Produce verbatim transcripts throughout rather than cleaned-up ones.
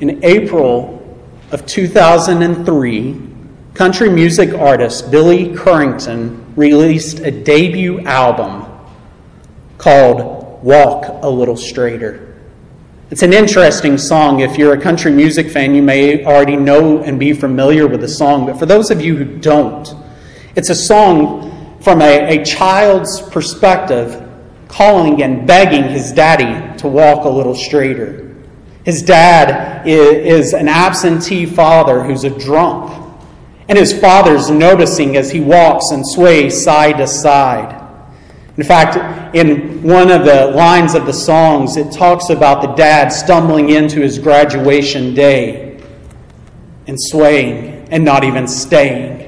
in April of two thousand three, country music artist Billy Currington released a debut album called Walk a Little Straighter. It's an interesting song. If you're a country music fan, you may already know and be familiar with the song. But for those of you who don't, it's a song from a, a child's perspective, calling and begging his daddy to walk a little straighter. His dad is, is an absentee father who's a drunk. And his father's noticing as he walks and sways side to side. In fact, in one of the lines of the songs, it talks about the dad stumbling into his graduation day and swaying and not even staying.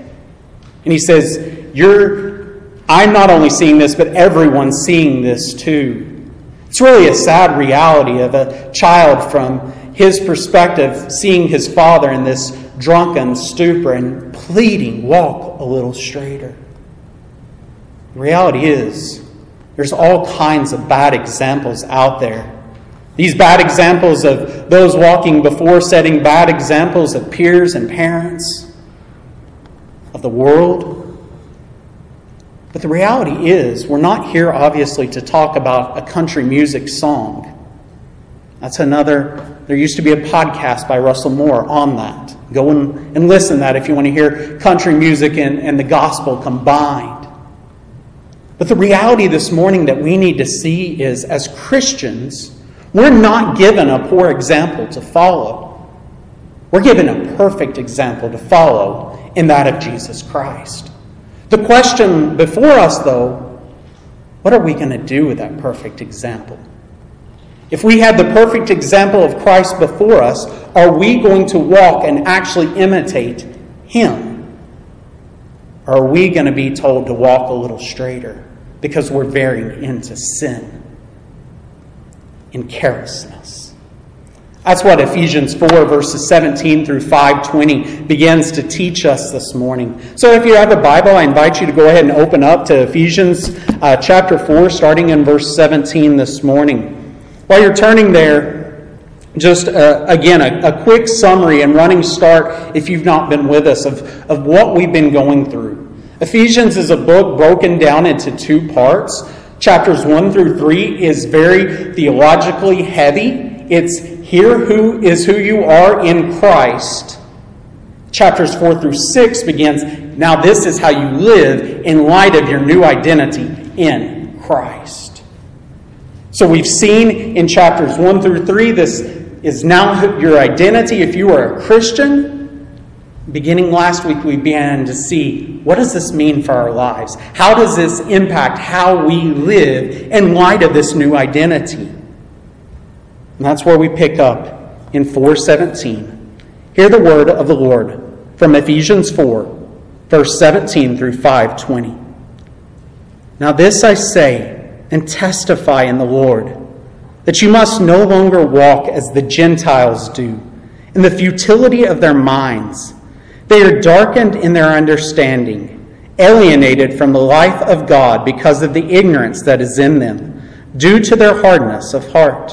And he says, "You're, I'm not only seeing this, but everyone's seeing this too." It's really a sad reality of a child from his perspective, seeing his father in this drunken stupor and pleading, walk a little straighter. The reality is, there's all kinds of bad examples out there. These bad examples of those walking before setting, bad examples of peers and parents, of the world. But the reality is, we're not here obviously to talk about a country music song. That's another, there used to be a podcast by Russell Moore on that. Go and, and listen to that if you want to hear country music and, and the gospel combined. But the reality this morning that we need to see is, as Christians, we're not given a poor example to follow. We're given a perfect example to follow in that of Jesus Christ. The question before us, though, what are we going to do with that perfect example? If we had the perfect example of Christ before us, are we going to walk and actually imitate him? Or are we going to be told to walk a little straighter because we're veering into sin and carelessness? That's what Ephesians four, verses seventeen through five twenty begins to teach us this morning. So if you have a Bible, I invite you to go ahead and open up to Ephesians uh, chapter four, starting in verse seventeen this morning. While you're turning there, just uh, again, a, a quick summary and running start, if you've not been with us, of, of what we've been going through. Ephesians is a book broken down into two parts. Chapters one through three is very theologically heavy. It's here who is who you are in Christ. Chapters four through six begins, now this is how you live in light of your new identity in Christ. So we've seen in chapters one through three, this is now your identity if you are a Christian. Beginning last week, we began to see, what does this mean for our lives? How does this impact how we live in light of this new identity? And that's where we pick up in four seventeen. Hear the word of the Lord from Ephesians four, verse seventeen through five twenty. Now this I say, and testify in the Lord, that you must no longer walk as the Gentiles do, in the futility of their minds. They are darkened in their understanding, alienated from the life of God because of the ignorance that is in them, due to their hardness of heart.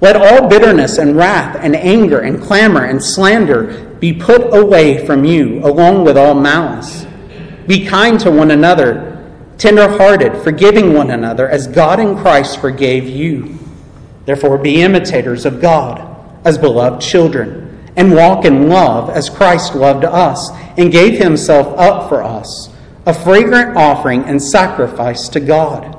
Let all bitterness and wrath and anger and clamor and slander be put away from you, along with all malice. Be kind to one another, tender-hearted, forgiving one another, as God in Christ forgave you. Therefore be imitators of God, as beloved children, and walk in love as Christ loved us and gave himself up for us, a fragrant offering and sacrifice to God.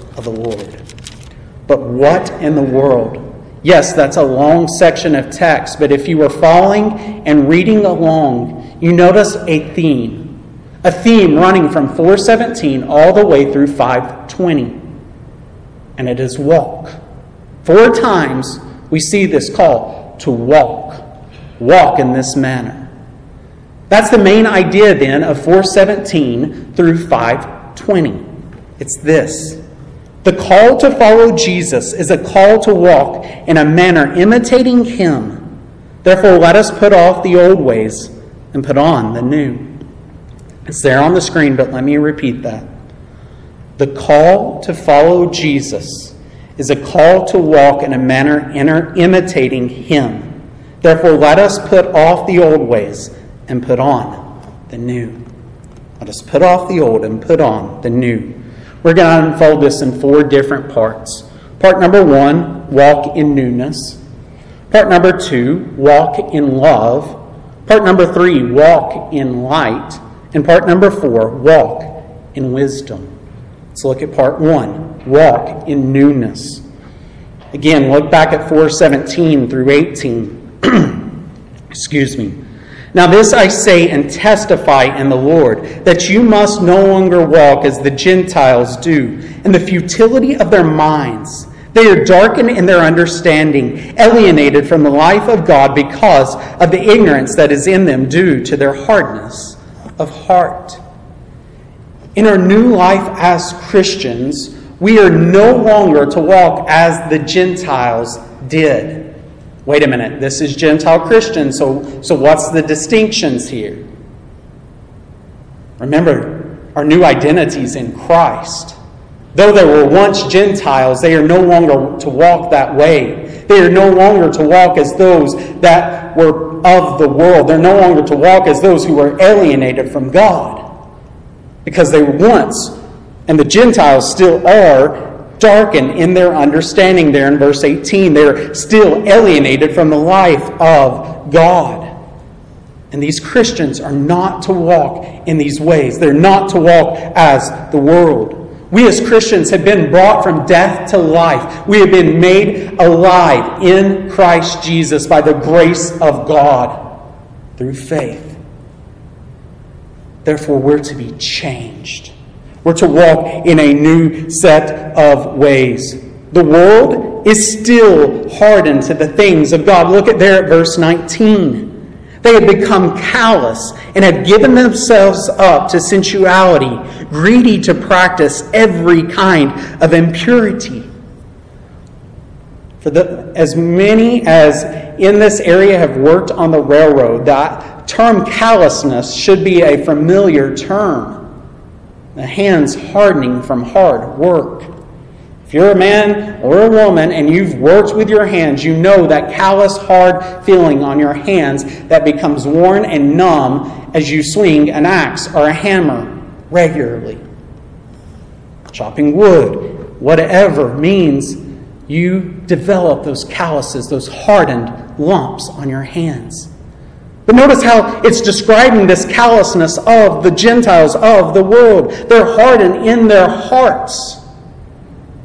of the Lord. But what in the world? Yes, that's a long section of text, but if you were following and reading along, you notice a theme. A theme running from four seventeen all the way through five twenty. And it is walk. Four times we see this call to walk. Walk in this manner. That's the main idea then of four seventeen through five twenty. It's this. The call to follow Jesus is a call to walk in a manner imitating him. Therefore, let us put off the old ways and put on the new. It's there on the screen, but let me repeat that. The call to follow Jesus is a call to walk in a manner imitating him. Therefore, let us put off the old ways and put on the new. Let us put off the old and put on the new. We're going to unfold this in four different parts. Part number one, walk in newness. Part number two, walk in love. Part number three, walk in light. And part number four, walk in wisdom. Let's look at part one, walk in newness. Again, look back at four seventeen through eighteen. Excuse me. "Now this I say and testify in the Lord, that you must no longer walk as the Gentiles do, in the futility of their minds. They are darkened in their understanding, alienated from the life of God because of the ignorance that is in them due to their hardness of heart." In our new life as Christians, we are no longer to walk as the Gentiles did. Wait a minute, this is Gentile Christian, so, so what's the distinctions here? Remember, our new identities in Christ. Though they were once Gentiles, they are no longer to walk that way. They are no longer to walk as those that were of the world. They're no longer to walk as those who were alienated from God. Because they were once, and the Gentiles still are, darkened in their understanding there in verse eighteen. They're still alienated from the life of God. And these Christians are not to walk in these ways. They're not to walk as the world. We as Christians have been brought from death to life. We have been made alive in Christ Jesus by the grace of God through faith. Therefore, we're to be changed. We're to walk in a new set of ways. The world is still hardened to the things of God. Look at there at verse nineteen. They had become callous and had given themselves up to sensuality, greedy to practice every kind of impurity. For the, as many as in this area have worked on the railroad, that term callousness should be a familiar term. The hands hardening from hard work. If you're a man or a woman and you've worked with your hands, you know that callous, hard feeling on your hands that becomes worn and numb as you swing an axe or a hammer regularly. Chopping wood, whatever, means you develop those calluses, those hardened lumps on your hands. But notice how it's describing this callousness of the Gentiles, of the world. They're hardened in their hearts.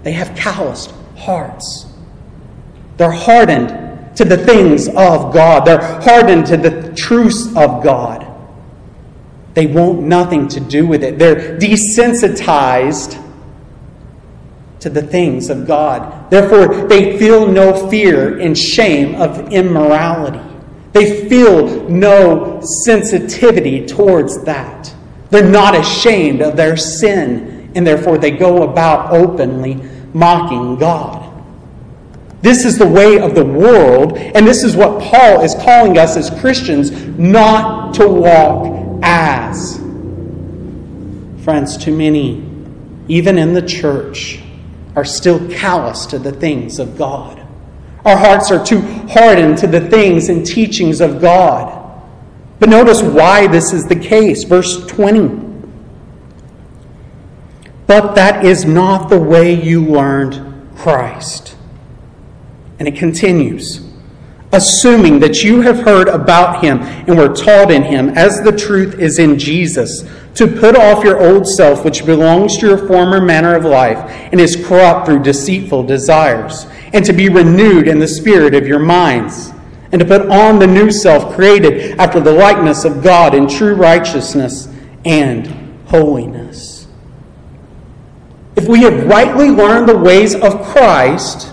They have calloused hearts. They're hardened to the things of God. They're hardened to the truths of God. They want nothing to do with it. They're desensitized to the things of God. Therefore, they feel no fear and shame of immorality. They feel no sensitivity towards that. They're not ashamed of their sin, and therefore they go about openly mocking God. This is the way of the world, and this is what Paul is calling us as Christians not to walk as. Friends, too many, even in the church, are still callous to the things of God. Our hearts are too hardened to the things and teachings of God. But notice why this is the case. Verse twenty. But that is not the way you learned Christ. And it continues. Assuming that you have heard about him and were taught in him, as the truth is in Jesus, to put off your old self, which belongs to your former manner of life and is corrupt through deceitful desires, and to be renewed in the spirit of your minds, and to put on the new self created after the likeness of God in true righteousness and holiness. If we have rightly learned the ways of Christ,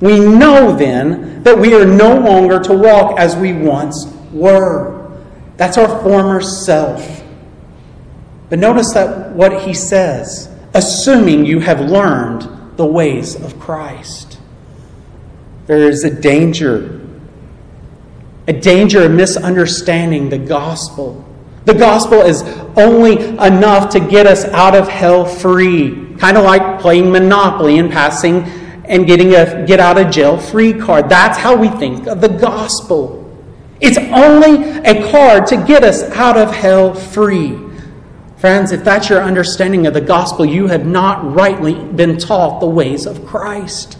we know then that we are no longer to walk as we once were. That's our former self. But notice that what he says, assuming you have learned the ways of Christ. There is a danger, a danger of misunderstanding the gospel. The gospel is only enough to get us out of hell free, kind of like playing Monopoly and passing and getting a get out of jail free card. That's how we think of the gospel. It's only a card to get us out of hell free. Friends, if that's your understanding of the gospel, you have not rightly been taught the ways of Christ.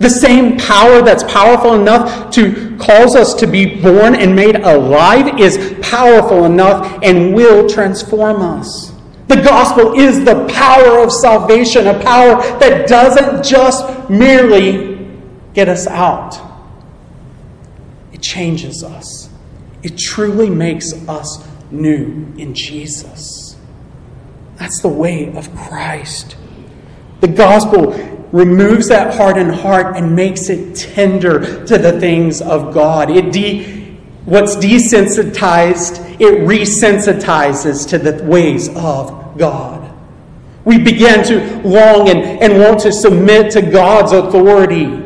The same power that's powerful enough to cause us to be born and made alive is powerful enough and will transform us. The gospel is the power of salvation, a power that doesn't just merely get us out. It changes us. It truly makes us new in Jesus. That's the way of Christ. The gospel removes that hardened heart and makes it tender to the things of God. It de- What's desensitized, it resensitizes to the ways of God. We begin to long and, and want to submit to God's authority,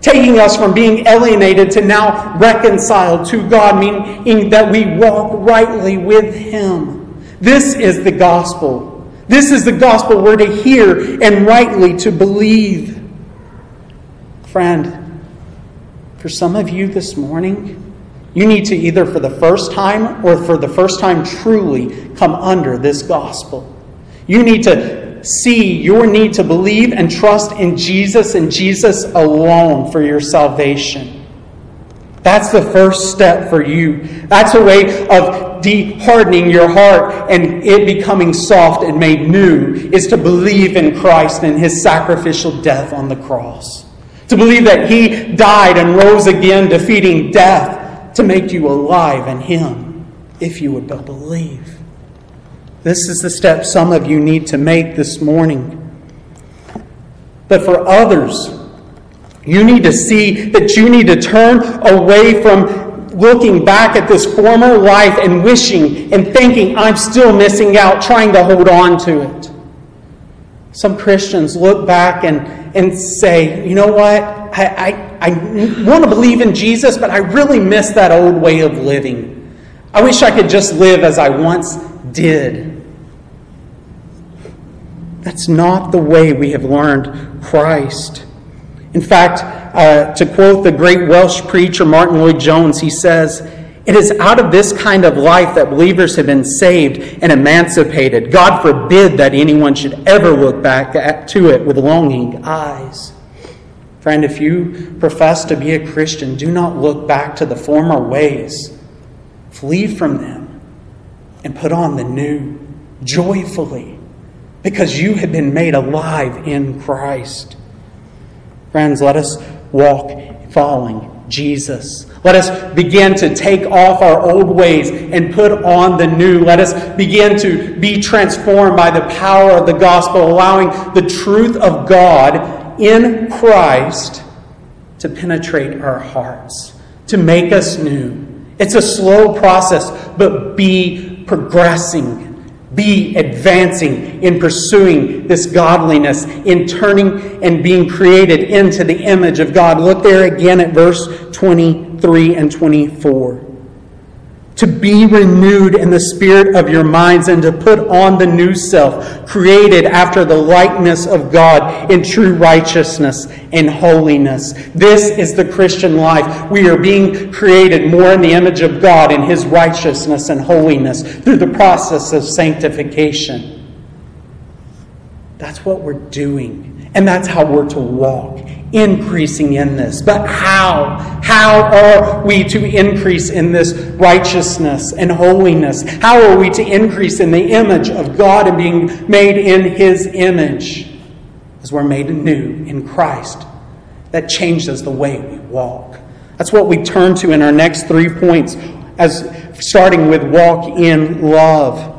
taking us from being alienated to now reconciled to God, meaning that we walk rightly with him. This is the gospel. This is the gospel we're to hear and rightly to believe. Friend, for some of you this morning, you need to either for the first time or for the first time truly come under this gospel. You need to see your need to believe and trust in Jesus and Jesus alone for your salvation. That's the first step for you. That's a way of de-hardening your heart and it becoming soft and made new is to believe in Christ and His sacrificial death on the cross. To believe that He died and rose again, defeating death, to make you alive in Him, if you would but believe. This is the step some of you need to make this morning. But for others, you need to see that you need to turn away from looking back at this former life and wishing and thinking, I'm still missing out, trying to hold on to it. Some Christians look back and, and say, you know what, I, I, I want to believe in Jesus, but I really miss that old way of living. I wish I could just live as I once did. That's not the way we have learned Christ. In fact, uh, to quote the great Welsh preacher Martin Lloyd-Jones, he says, "It is out of this kind of life that believers have been saved and emancipated. God forbid that anyone should ever look back at, to it with longing eyes." Friend, if you profess to be a Christian, do not look back to the former ways. Flee from them and put on the new joyfully, because you have been made alive in Christ. Friends, let us walk following Jesus. Let us begin to take off our old ways and put on the new. Let us begin to be transformed by the power of the gospel, allowing the truth of God in Christ to penetrate our hearts, to make us new. It's a slow process, but be progressing. Be advancing in pursuing this godliness, in turning and being created into the image of God. Look there again at verse twenty-three and twenty-four. To be renewed in the spirit of your minds and to put on the new self, created after the likeness of God in true righteousness and holiness. This is the Christian life. We are being created more in the image of God in His righteousness and holiness through the process of sanctification. That's what we're doing, and that's how we're to walk, increasing in this. But how? How are we to increase in this righteousness and holiness? How are we to increase in the image of God and being made in His image? As we're made anew in Christ. That changes the way we walk. That's what we turn to in our next three points, as starting with walk in love.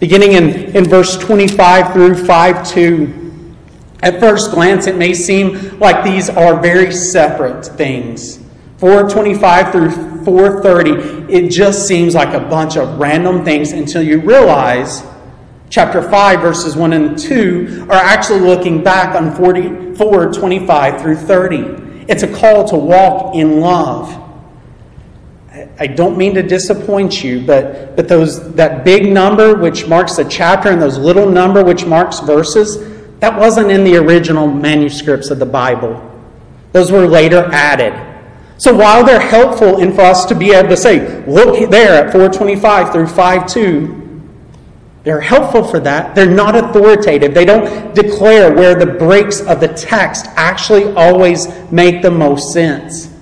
Beginning in, in verse twenty-five through five two. At first glance, it may seem like these are very separate things. four twenty-five through four thirty, it just seems like a bunch of random things until you realize chapter five, verses one and two are actually looking back on forty-four twenty-five through thirty. It's a call to walk in love. I don't mean to disappoint you, but, but those that big number which marks a chapter and those little number which marks verses, that wasn't in the original manuscripts of the Bible. Those were later added. So while they're helpful in for us to be able to say, look there at four twenty-five through five two, they're helpful for that. They're not authoritative. They don't declare where the breaks of the text actually always make the most sense.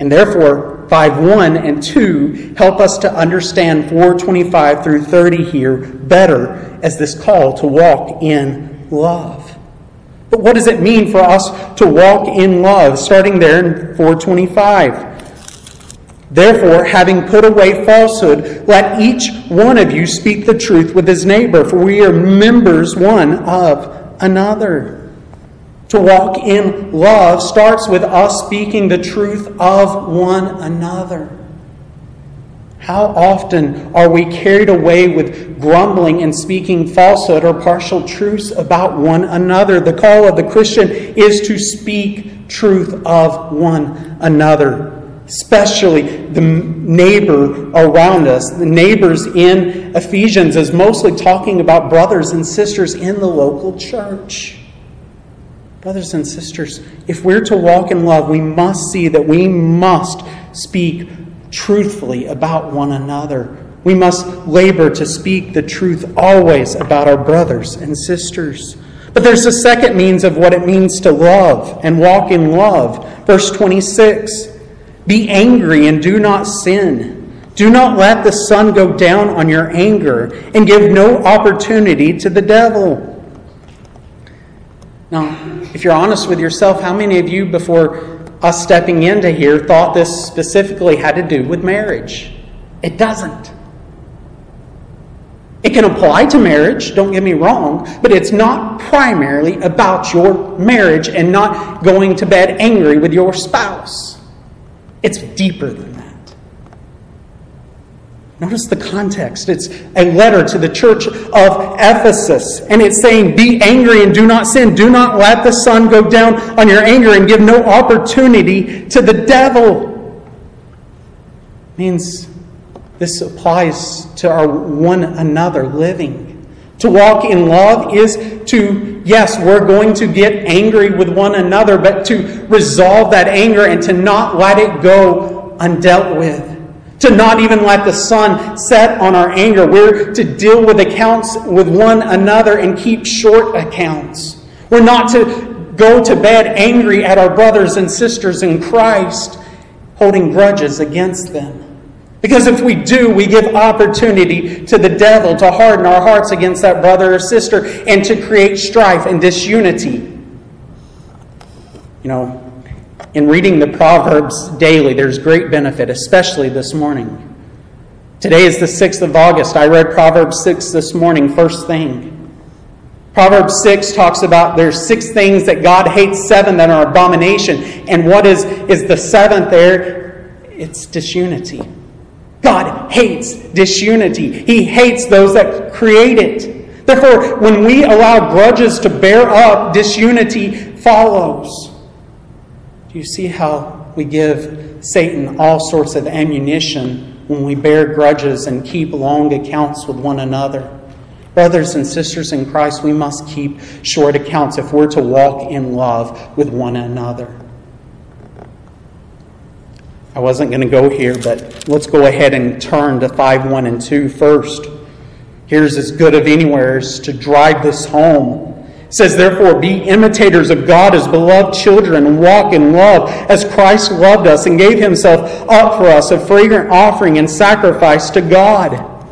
And therefore, five one and two help us to understand four twenty-five through thirty here better as this call to walk in love. But what does it mean for us to walk in love? Starting there in four twenty-five. Therefore, having put away falsehood, let each one of you speak the truth with his neighbor, for we are members one of another. To walk in love starts with us speaking the truth of one another. How often are we carried away with grumbling and speaking falsehood or partial truths about one another? The call of the Christian is to speak truth of one another, especially the neighbor around us. The neighbors in Ephesians is mostly talking about brothers and sisters in the local church. Brothers and sisters, if we're to walk in love, we must see that we must speak truthfully about one another. We must labor to speak the truth always about our brothers and sisters. But there's a second means of what it means to love and walk in love. Verse twenty-six, be angry and do not sin. Do not let the sun go down on your anger, and give no opportunity to the devil. Now, if you're honest with yourself, how many of you before us stepping into here thought this specifically had to do with marriage? It doesn't. It can apply to marriage, don't get me wrong, but it's not primarily about your marriage and not going to bed angry with your spouse. It's deeper than that. Notice the context. It's a letter to the church of Ephesus, and it's saying, be angry and do not sin. Do not let the sun go down on your anger and give no opportunity to the devil. It means this applies to our one another living. To walk in love is to, yes, we're going to get angry with one another, but to resolve that anger and to not let it go undealt with. To not even let the sun set on our anger. We're to deal with accounts with one another and keep short accounts. We're not to go to bed angry at our brothers and sisters in Christ, holding grudges against them. Because if we do, we give opportunity to the devil to harden our hearts against that brother or sister and to create strife and disunity. You know, in reading the Proverbs daily, there's great benefit, especially this morning. Today is the sixth of August. I read Proverbs six this morning, first thing. Proverbs six talks about there's six things that God hates, seven that are abomination. And what is, is the seventh there? It's disunity. God hates disunity. He hates those that create it. Therefore, when we allow grudges to bear up, disunity follows. Do you see how we give Satan all sorts of ammunition when we bear grudges and keep long accounts with one another? Brothers and sisters in Christ, we must keep short accounts if we're to walk in love with one another. I wasn't going to go here, but let's go ahead and turn to five, one, and two first. Here's as good of anywhere as to drive this home. It says, therefore, be imitators of God as beloved children, and walk in love as Christ loved us and gave himself up for us, a fragrant offering and sacrifice to God.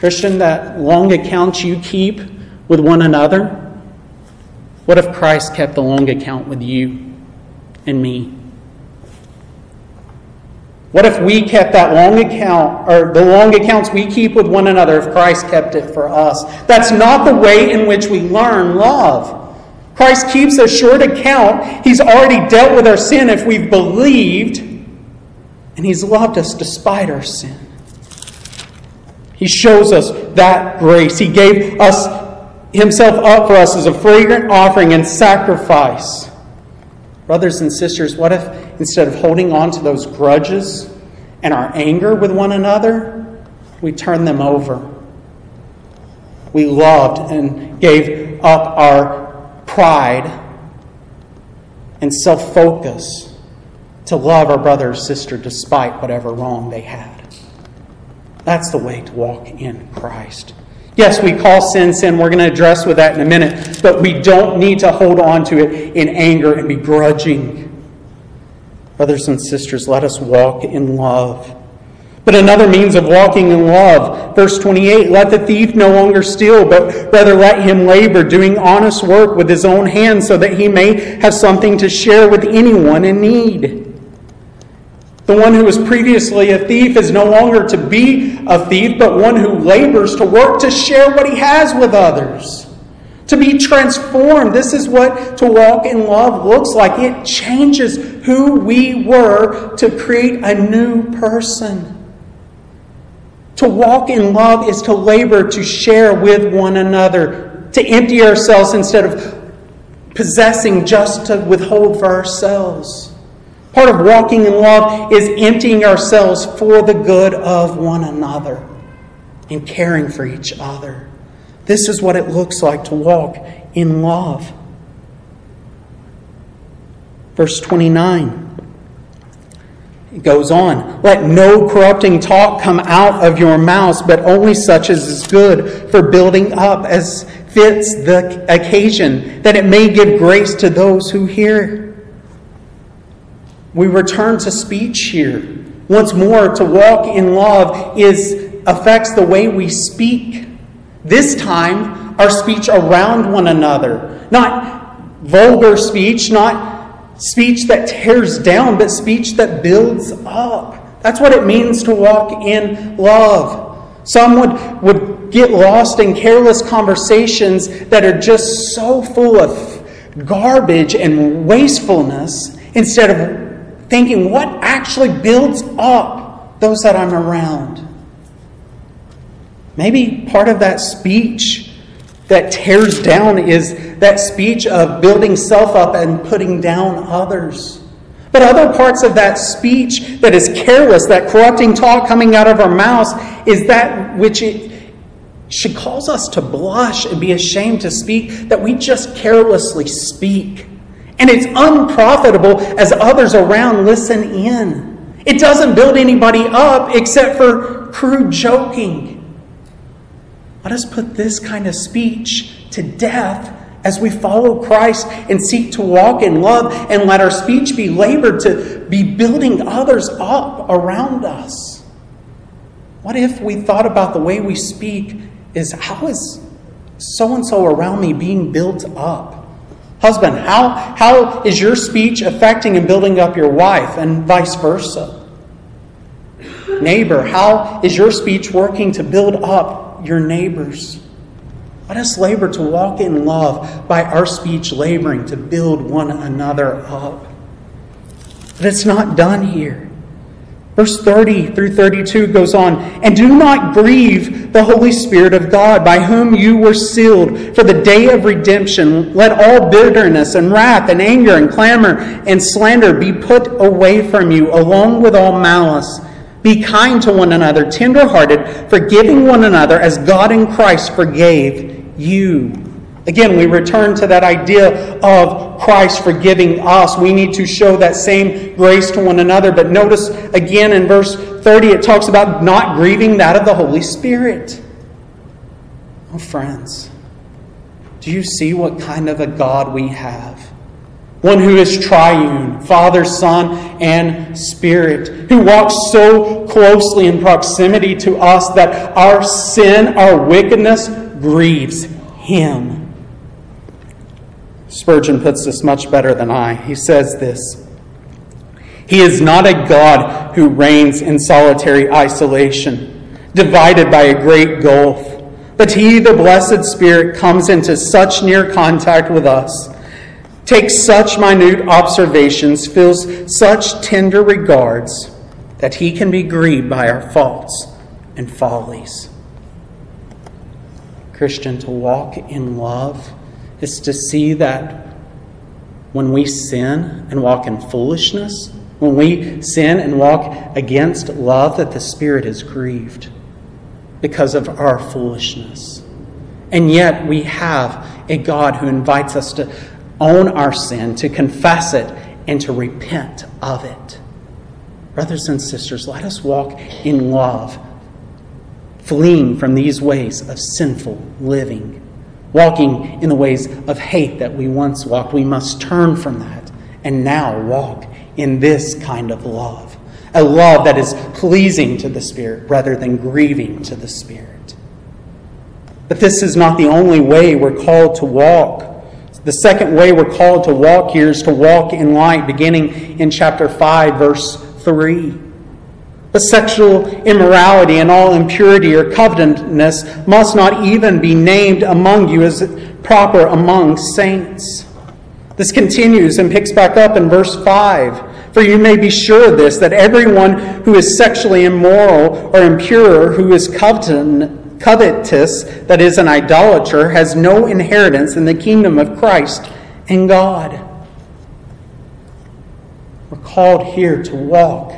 Christian, that long account you keep with one another, what if Christ kept the long account with you and me? What if we kept that long account, or the long accounts we keep with one another, if Christ kept it for us? That's not the way in which we learn love. Christ keeps a short account. He's already dealt with our sin if we've believed, and he's loved us despite our sin. He shows us that grace. He gave us himself up for us as a fragrant offering and sacrifice. Brothers and sisters, what if instead of holding on to those grudges and our anger with one another, we turn them over? We loved and gave up our pride and self-focus to love our brother or sister despite whatever wrong they had. That's the way to walk in Christ. Yes, we call sin, sin. We're going to address with that in a minute. But we don't need to hold on to it in anger and begrudging. Brothers and sisters, let us walk in love. But another means of walking in love, verse twenty-eight, let the thief no longer steal, but rather let him labor, doing honest work with his own hands, so that he may have something to share with anyone in need. The one who was previously a thief is no longer to be a thief, but one who labors to work to share what he has with others. To be transformed. This is what to walk in love looks like. It changes who we were to create a new person. To walk in love is to labor to share with one another. To empty ourselves instead of possessing just to withhold for ourselves. Part of walking in love is emptying ourselves for the good of one another and caring for each other. This is what it looks like to walk in love. Verse twenty-nine. It goes on. Let no corrupting talk come out of your mouths, but only such as is good for building up as fits the occasion, that it may give grace to those who hear. We return to speech here. Once more, to walk in love is affects the way we speak. This time, our speech around one another. Not vulgar speech, not speech that tears down, but speech that builds up. That's what it means to walk in love. Some would, would get lost in careless conversations that are just so full of garbage and wastefulness, instead of thinking what actually builds up those that I'm around. Maybe part of that speech that tears down is that speech of building self up and putting down others. But other parts of that speech that is careless, that corrupting talk coming out of our mouths, is that which it should cause us to blush and be ashamed to speak, that we just carelessly speak. And it's unprofitable as others around listen in. It doesn't build anybody up except for crude joking. Let us put this kind of speech to death as we follow Christ and seek to walk in love, and let our speech be labored to be building others up around us. What if we thought about the way we speak is, how is so-and-so around me being built up? Husband, how, how is your speech affecting and building up your wife, and vice versa? Neighbor, how is your speech working to build up your neighbors? Let us labor to walk in love by our speech laboring to build one another up. But it's not done here. Verse thirty through thirty-two goes on, and do not grieve the Holy Spirit of God, by whom you were sealed for the day of redemption. Let all bitterness and wrath and anger and clamor and slander be put away from you, along with all malice. Be kind to one another, tender-hearted, forgiving one another as God in Christ forgave you. Again, we return to that idea of Christ forgiving us. We need to show that same grace to one another. But notice again in verse thirty, it talks about not grieving that of the Holy Spirit. Oh, friends, do you see what kind of a God we have? One who is triune, Father, Son, and Spirit, who walks so closely in proximity to us that our sin, our wickedness, grieves Him. Spurgeon puts this much better than I. He says this: He is not a God who reigns in solitary isolation, divided by a great gulf, but He, the blessed Spirit, comes into such near contact with us, takes such minute observations, feels such tender regards, that He can be grieved by our faults and follies. Christian, to walk in love is to see that when we sin and walk in foolishness, when we sin and walk against love, that the Spirit is grieved because of our foolishness. And yet we have a God who invites us to own our sin, to confess it, and to repent of it. Brothers and sisters, let us walk in love, fleeing from these ways of sinful living, walking in the ways of hate that we once walked. We must turn from that and now walk in this kind of love, a love that is pleasing to the Spirit rather than grieving to the Spirit. But this is not the only way we're called to walk. The second way we're called to walk here is to walk in light, beginning in chapter five, verse three. But sexual immorality and all impurity or covetousness must not even be named among you as proper among saints. This continues and picks back up in verse five. For you may be sure of this, that everyone who is sexually immoral or impure, who is covetous, covetous, that is, an idolater, has no inheritance in the kingdom of Christ and God. We're called here to walk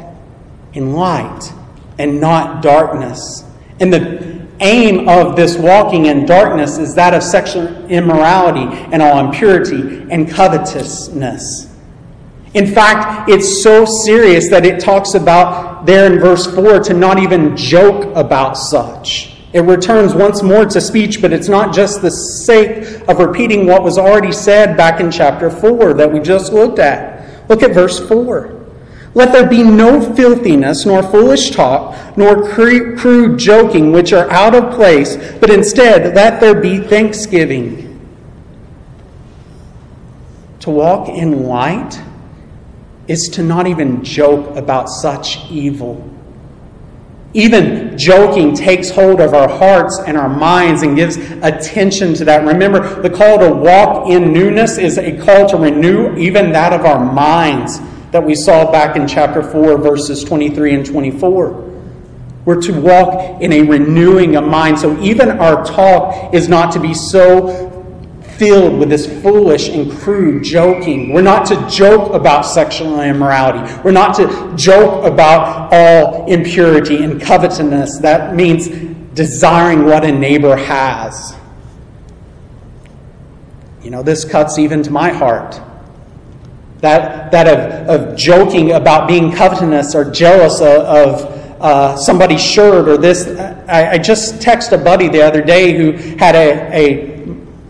in light and not darkness. And the aim of this walking in darkness is that of sexual immorality and all impurity and covetousness. In fact, it's so serious that it talks about there in verse four to not even joke about such. It returns once more to speech, but it's not just the sake of repeating what was already said back in chapter four that we just looked at. Look at verse four. Let there be no filthiness, nor foolish talk, nor crude joking, which are out of place, but instead let there be thanksgiving. To walk in light is to not even joke about such evil. Even joking takes hold of our hearts and our minds and gives attention to that. Remember, the call to walk in newness is a call to renew even that of our minds that we saw back in chapter four, verses twenty-three and twenty-four. We're to walk in a renewing of mind. So even our talk is not to be so filled with this foolish and crude joking. We're not to joke about sexual immorality. We're not to joke about all impurity and covetousness. That means desiring what a neighbor has. You know, this cuts even to my heart. That that of, of joking about being covetous or jealous of, of Uh, somebody's shirt or this. I, I just texted a buddy the other day who had a, a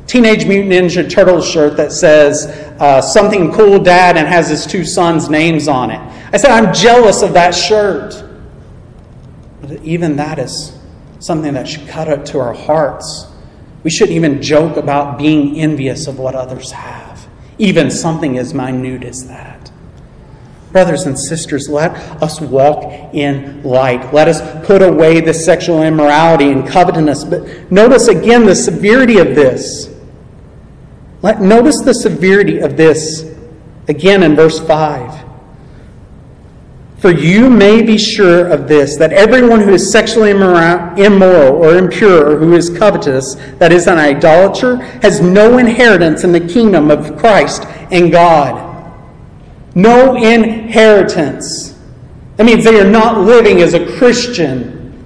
Teenage Mutant Ninja Turtles shirt that says uh, something cool dad and has his two sons' names on it. I said, I'm jealous of that shirt. But even that is something that should cut up to our hearts. We shouldn't even joke about being envious of what others have. Even something as minute as that. Brothers and sisters, let us walk in light. Let us put away the sexual immorality and covetousness. But notice again the severity of this. Let, notice the severity of this again in verse five. For you may be sure of this, that everyone who is sexually immoral or impure or who is covetous, that is an idolater, has no inheritance in the kingdom of Christ and God. No inheritance. That means they are not living as a Christian.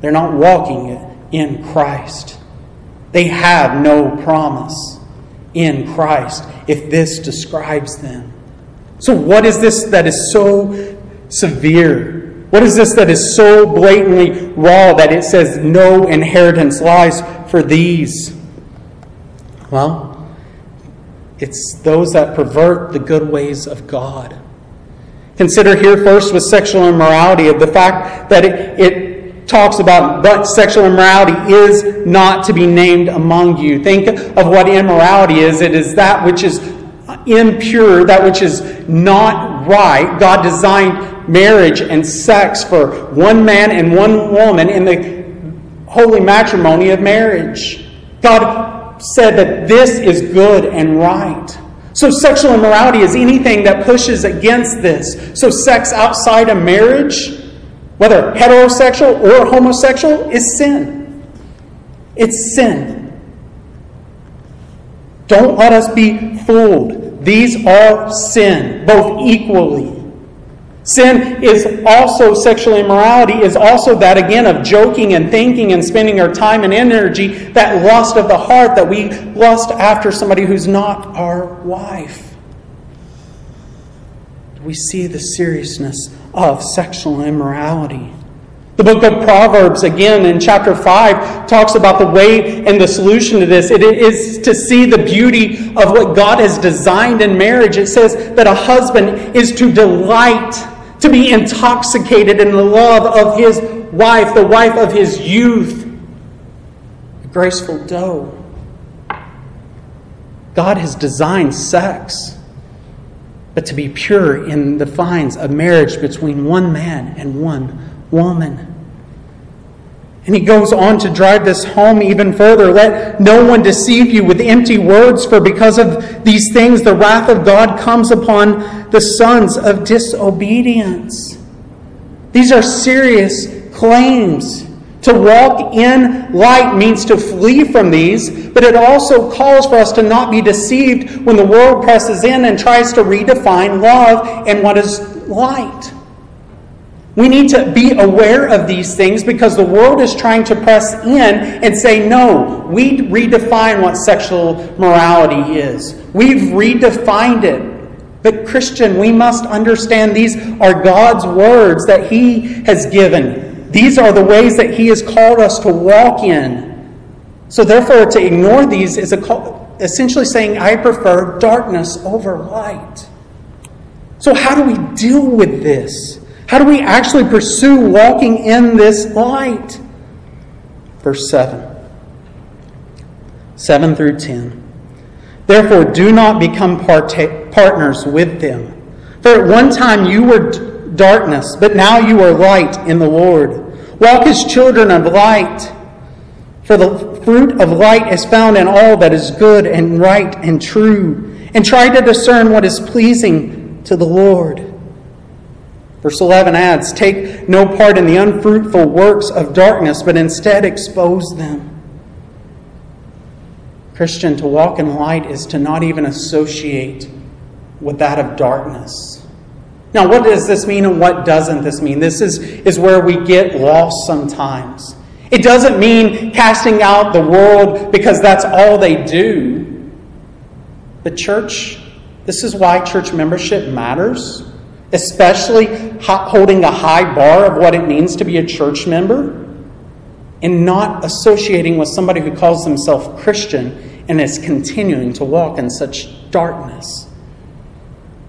They're not walking in Christ. They have no promise in Christ if this describes them. So what is this that is so severe? What is this that is so blatantly raw that it says no inheritance lies for these? Well, it's those that pervert the good ways of God. Consider here first with sexual immorality of the fact that it, it talks about, but sexual immorality is not to be named among you. Think of what immorality is. It is that which is impure, that which is not right. God designed marriage and sex for one man and one woman in the holy matrimony of marriage. God said that this is good and right. So sexual immorality is anything that pushes against this. So sex outside of marriage, whether heterosexual or homosexual, is sin. It's sin. Don't let us be fooled. These are sin, both equally. Sin is also, sexual immorality is also that again of joking and thinking and spending our time and energy, that lust of the heart that we lust after somebody who's not our wife. We see the seriousness of sexual immorality. The book of Proverbs, again, in chapter five, talks about the way and the solution to this. It is to see the beauty of what God has designed in marriage. It says that a husband is to delight, to be intoxicated in the love of his wife, the wife of his youth, a graceful doe. God has designed sex, but to be pure in the confines of marriage between one man and one woman. And he goes on to drive this home even further. Let no one deceive you with empty words, for because of these things the wrath of God comes upon the sons of disobedience. These are serious claims. To walk in light means to flee from these, but it also calls for us to not be deceived when the world presses in and tries to redefine love and what is light. We need to be aware of these things because the world is trying to press in and say, no, we redefine what sexual morality is. We've redefined it. But Christian, we must understand these are God's words that he has given. These are the ways that he has called us to walk in. So therefore, to ignore these is a call, essentially saying, I prefer darkness over light. So how do we deal with this? How do we actually pursue walking in this light? Verse seven, seven through ten. Therefore, do not become parta- partners with them. For at one time you were d- darkness, but now you are light in the Lord. Walk as children of light. For the fruit of light is found in all that is good and right and true. And try to discern what is pleasing to the Lord. Verse eleven adds, take no part in the unfruitful works of darkness, but instead expose them. Christian, to walk in light is to not even associate with that of darkness. Now, what does this mean and what doesn't this mean? This is, is where we get lost sometimes. It doesn't mean casting out the world because that's all they do. The church, this is why church membership matters. Especially holding a high bar of what it means to be a church member and not associating with somebody who calls themselves Christian and is continuing to walk in such darkness.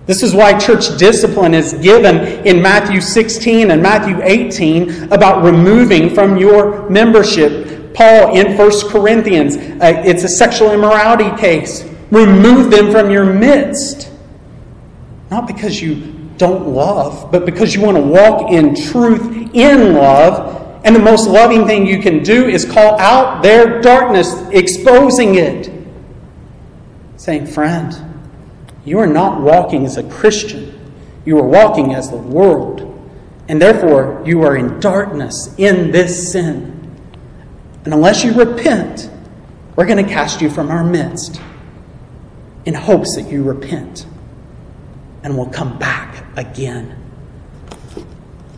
This is why church discipline is given in Matthew sixteen and Matthew eighteen about removing from your membership. Paul in First Corinthians, uh, it's a sexual immorality case. Remove them from your midst. Not because you don't love, but because you want to walk in truth in love. And the most loving thing you can do is call out their darkness, exposing it. Saying, friend, you are not walking as a Christian. You are walking as the world. And therefore, you are in darkness in this sin. And unless you repent, we're going to cast you from our midst in hopes that you repent and will come back again.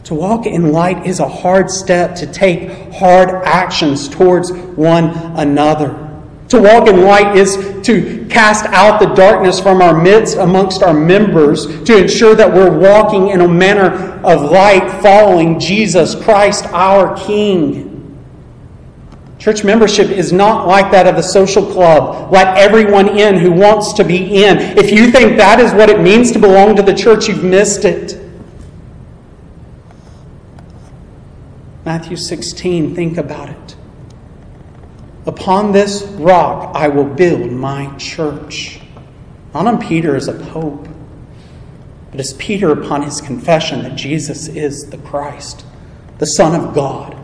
To walk in light is a hard step to take hard actions towards one another. To walk in light is to cast out the darkness from our midst amongst our members to ensure that we're walking in a manner of light following Jesus Christ, our King. Church membership is not like that of a social club. Let everyone in who wants to be in. If you think that is what it means to belong to the church, you've missed it. Matthew sixteen, think about it. Upon this rock I will build my church. Not on Peter as a pope, but as Peter upon his confession that Jesus is the Christ, the Son of God.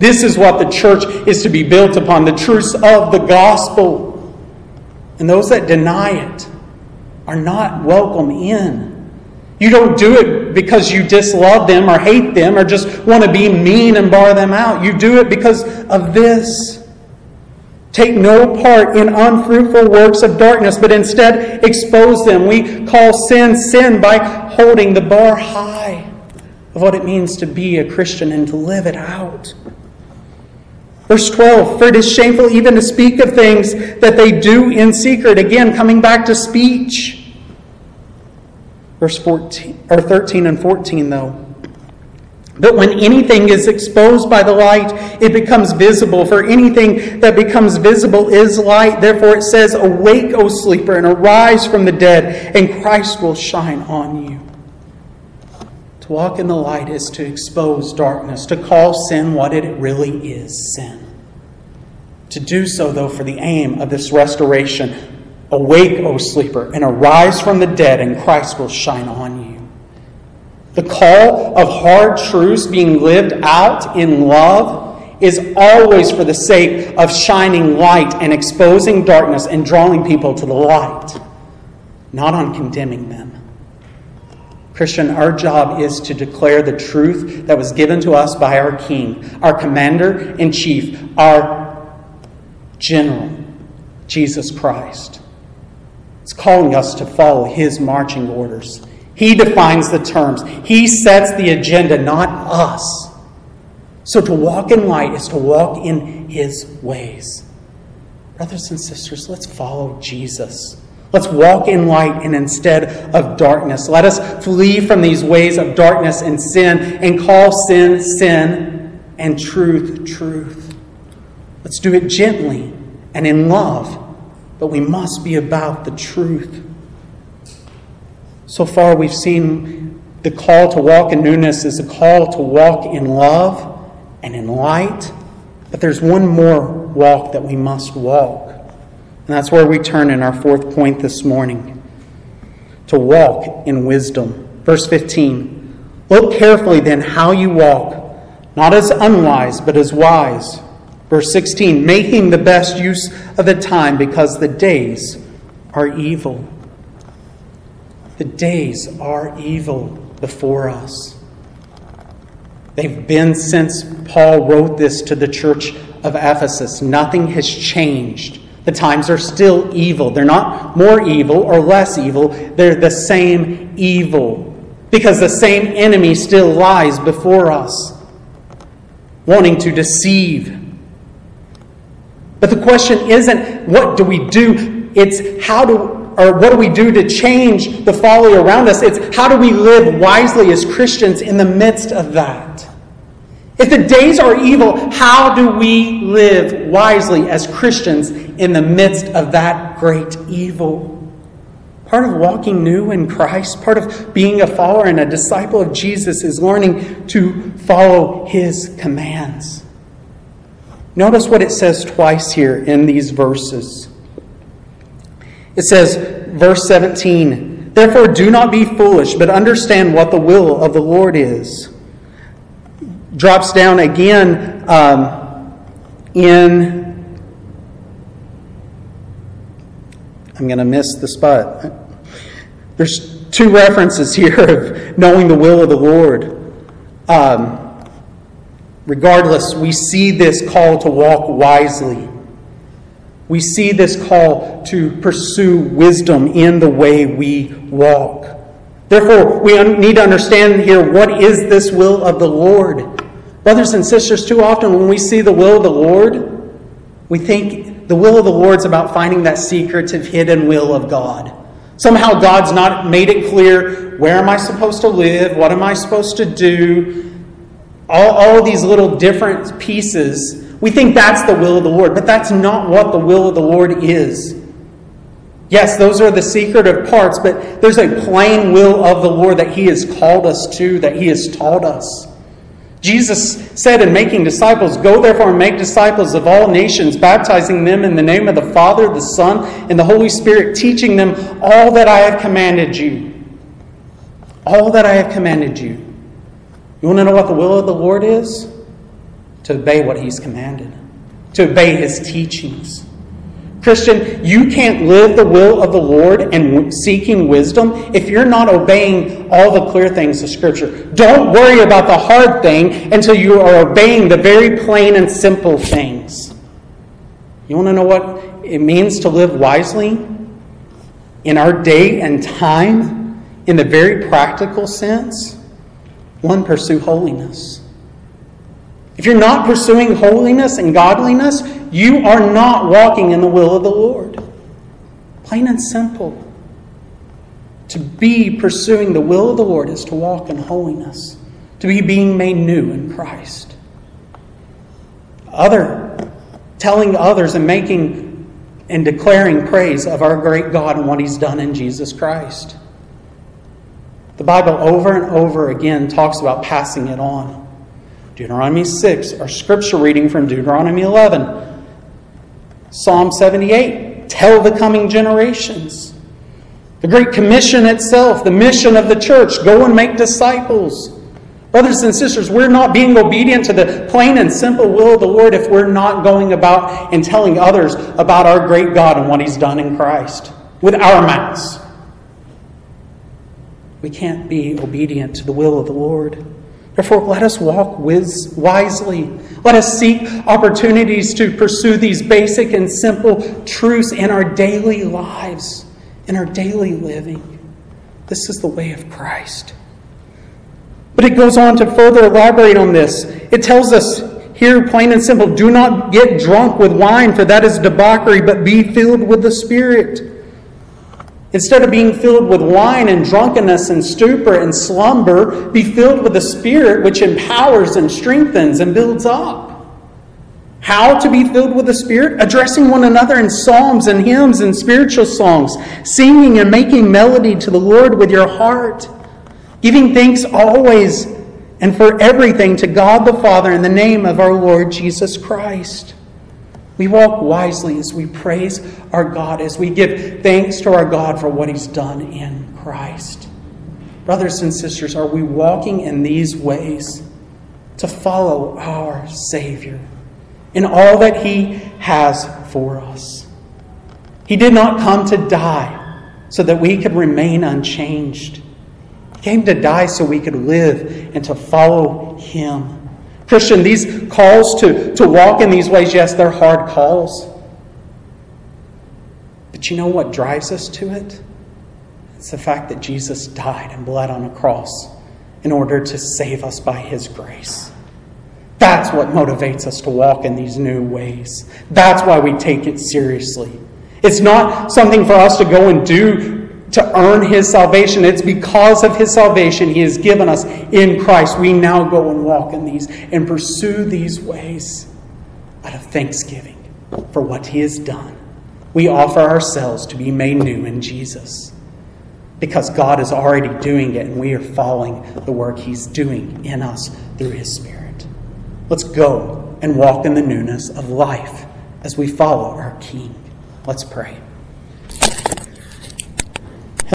This is what the church is to be built upon, the truths of the gospel. And those that deny it are not welcome in. You don't do it because you dislove them or hate them or just want to be mean and bar them out. You do it because of this. Take no part in unfruitful works of darkness, but instead expose them. We call sin sin by holding the bar high of what it means to be a Christian and to live it out. Verse twelve, for it is shameful even to speak of things that they do in secret. Again, coming back to speech. Verse fourteen, or thirteen and fourteen, though. But when anything is exposed by the light, it becomes visible. For anything that becomes visible is light. Therefore it says, awake, O sleeper, and arise from the dead, and Christ will shine on you. Walk in the light is to expose darkness, to call sin what it really is, sin. To do so, though, for the aim of this restoration, awake, O sleeper, and arise from the dead, and Christ will shine on you. The call of hard truths being lived out in love is always for the sake of shining light and exposing darkness and drawing people to the light, not on condemning them. Christian, our job is to declare the truth that was given to us by our King, our Commander-in-Chief, our General, Jesus Christ. It's calling us to follow His marching orders. He defines the terms. He sets the agenda, not us. So to walk in light is to walk in His ways. Brothers and sisters, let's follow Jesus. Let's walk in light and instead of darkness. Let us flee from these ways of darkness and sin and call sin, sin, and truth, truth. Let's do it gently and in love, but we must be about the truth. So far we've seen the call to walk in newness is a call to walk in love and in light. But there's one more walk that we must walk. And that's where we turn in our fourth point this morning. To walk in wisdom. Verse fifteen. Look carefully then how you walk, not as unwise, but as wise. Verse sixteen. Making the best use of the time, because the days are evil. The days are evil before us. They've been since Paul wrote this to the church of Ephesus. Nothing has changed. The times are still evil. They're not more evil or less evil. They're the same evil, because the same enemy still lies before us, wanting to deceive. But the question isn't what do we do? It's how do or what do we do to change the folly around us? It's how do we live wisely as Christians in the midst of that? If the days are evil, how do we live wisely as Christians in the midst of that great evil? Part of walking new in Christ, part of being a follower and a disciple of Jesus, is learning to follow his commands. Notice what it says twice here in these verses. It says, verse seventeen, "Therefore do not be foolish, but understand what the will of the Lord is." Drops down again um, in, I'm going to miss the spot. There's two references here of knowing the will of the Lord. Um, regardless, we see this call to walk wisely. We see this call to pursue wisdom in the way we walk. Therefore, we need to understand here, what is this will of the Lord? Brothers and sisters, too often when we see the will of the Lord, we think the will of the Lord's about finding that secretive, hidden will of God. Somehow God's not made it clear, where am I supposed to live? What am I supposed to do? All, all of these little different pieces. We think that's the will of the Lord, but that's not what the will of the Lord is. Yes, those are the secretive parts, but there's a plain will of the Lord that he has called us to, that he has taught us. Jesus said in making disciples, "Go therefore and make disciples of all nations, baptizing them in the name of the Father, the Son, and the Holy Spirit, teaching them all that I have commanded you." All that I have commanded you. You want to know what the will of the Lord is? To obey what he's commanded. To obey his teachings. Christian, you can't live the will of the Lord and seeking wisdom if you're not obeying all the clear things of Scripture. Don't worry about the hard thing until you are obeying the very plain and simple things. You want to know what it means to live wisely in our day and time in the very practical sense? One, pursue holiness. If you're not pursuing holiness and godliness, you are not walking in the will of the Lord. Plain and simple. To be pursuing the will of the Lord is to walk in holiness. To be being made new in Christ. Other, telling others and making and declaring praise of our great God and what he's done in Jesus Christ. The Bible over and over again talks about passing it on. Deuteronomy six, our scripture reading from Deuteronomy eleven. Psalm seventy-eight, tell the coming generations. The Great Commission itself, the mission of the church, go and make disciples. Brothers and sisters, we're not being obedient to the plain and simple will of the Lord if we're not going about and telling others about our great God and what he's done in Christ with our mouths. We can't be obedient to the will of the Lord. Therefore, let us walk wisely. Let us seek opportunities to pursue these basic and simple truths in our daily lives, in our daily living. This is the way of Christ. But it goes on to further elaborate on this. It tells us here, plain and simple, do not get drunk with wine, for that is debauchery, but be filled with the Spirit. Instead of being filled with wine and drunkenness and stupor and slumber, be filled with the Spirit, which empowers and strengthens and builds up. how to be filled with the Spirit, addressing one another in psalms and hymns and spiritual songs, singing and making melody to the Lord with your heart, giving thanks always and for everything to God the Father in the name of our Lord Jesus Christ. We walk wisely as we praise our God, as we give thanks to our God for what He's done in Christ. Brothers and sisters, are we walking in these ways to follow our Savior in all that He has for us? He did not come to die so that we could remain unchanged. He came to die so we could live and to follow Him. Christian, these calls to, to walk in these ways, yes, they're hard calls. But you know what drives us to it? It's the fact that Jesus died and bled on a cross in order to save us by His grace. That's what motivates us to walk in these new ways. That's why we take it seriously. It's not something for us to go and do to earn His salvation. It's because of His salvation He has given us in Christ. We now go and walk in these and pursue these ways out of thanksgiving for what He has done. We offer ourselves to be made new in Jesus because God is already doing it and we are following the work He's doing in us through His Spirit. Let's go and walk in the newness of life as we follow our King. Let's pray.